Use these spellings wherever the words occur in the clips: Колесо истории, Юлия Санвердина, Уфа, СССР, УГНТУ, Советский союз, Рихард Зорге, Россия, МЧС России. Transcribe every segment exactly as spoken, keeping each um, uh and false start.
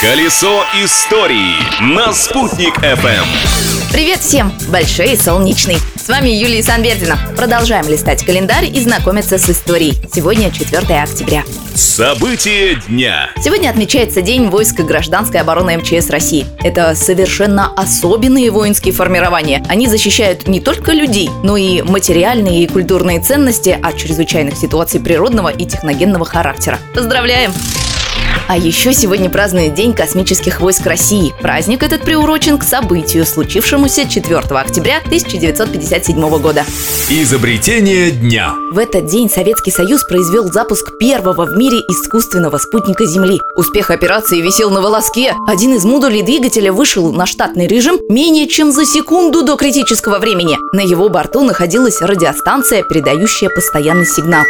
Колесо истории на Спутник эф эм. Привет всем, большой и солнечный. С вами Юлия Санвердина. Продолжаем листать календарь и знакомиться с историей. Сегодня четвёртое октября. События дня. Сегодня отмечается День войск и гражданской обороны МЧС России. Это совершенно особенные воинские формирования. Они защищают не только людей, но и материальные и культурные ценности от чрезвычайных ситуаций природного и техногенного характера. Поздравляем! А еще сегодня празднует День космических войск России. Праздник этот приурочен к событию, случившемуся четвёртого октября тысяча девятьсот пятьдесят седьмого года. Изобретение дня. В этот день Советский Союз произвел запуск первого в мире искусственного спутника Земли. Успех операции висел на волоске. Один из модулей двигателя вышел на штатный режим менее чем за секунду до критического времени. На его борту находилась радиостанция, передающая постоянный сигнал.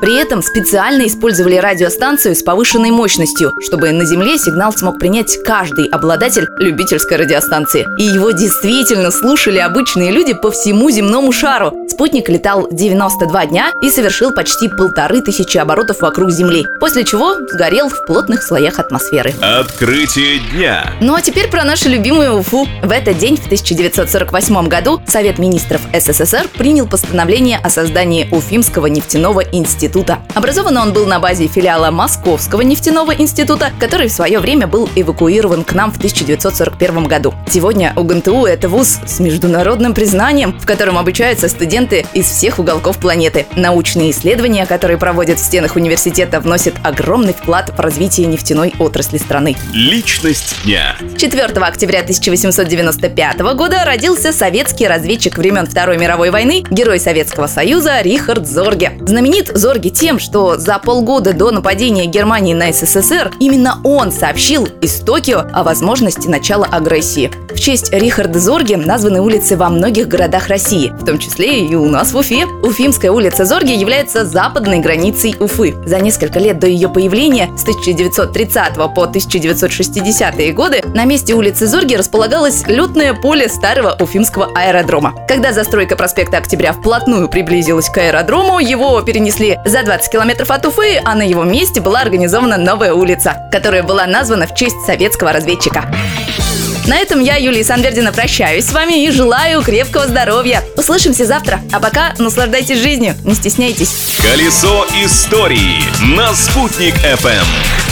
При этом специально использовали радиостанцию с повышенной мощностью, чтобы на Земле сигнал смог принять каждый обладатель любительской радиостанции. И его действительно слушали обычные люди по всему земному шару. Спутник летал девяносто два дня и совершил почти полторы тысячи оборотов вокруг Земли, после чего сгорел в плотных слоях атмосферы. Открытие дня. Ну а теперь про нашу любимую Уфу. В этот день, в тысяча девятьсот сорок восьмом году, Совет министров СССР принял постановление о создании Уфимского нефтяного института. Образован он был на базе филиала Московского нефтяного института, который в свое время был эвакуирован к нам в тысяча девятьсот сорок первом году. Сегодня УГНТУ – это вуз с международным признанием, в котором обучаются студенты из всех уголков планеты. Научные исследования, которые проводят в стенах университета, вносят огромный вклад в развитие нефтяной отрасли страны. Личность дня. четвёртого октября тысяча восемьсот девяносто пятого года родился советский разведчик времен Второй мировой войны, герой Советского Союза Рихард Зорге. Знаменит Зорге тем, что за полгода до нападения Германии на СССР именно он сообщил из Токио о возможности начала агрессии. В честь Рихарда Зорге названы улицы во многих городах России, в том числе и у нас в Уфе. Уфимская улица Зорге является западной границей Уфы. За несколько лет до ее появления, с тысяча девятьсот тридцатого по тысяча девятьсот шестидесятые годы, на месте улицы Зорге располагалось летное поле старого уфимского аэродрома. Когда застройка проспекта Октября вплотную приблизилась к аэродрому, его перенесли за двадцать километров от Уфы, а на его месте была организована новая улица, которая была названа в честь советского разведчика. На этом я, Юлия Санвердина, прощаюсь с вами и желаю крепкого здоровья. Услышимся завтра. А пока наслаждайтесь жизнью, не стесняйтесь. Колесо истории на Спутник эф эм.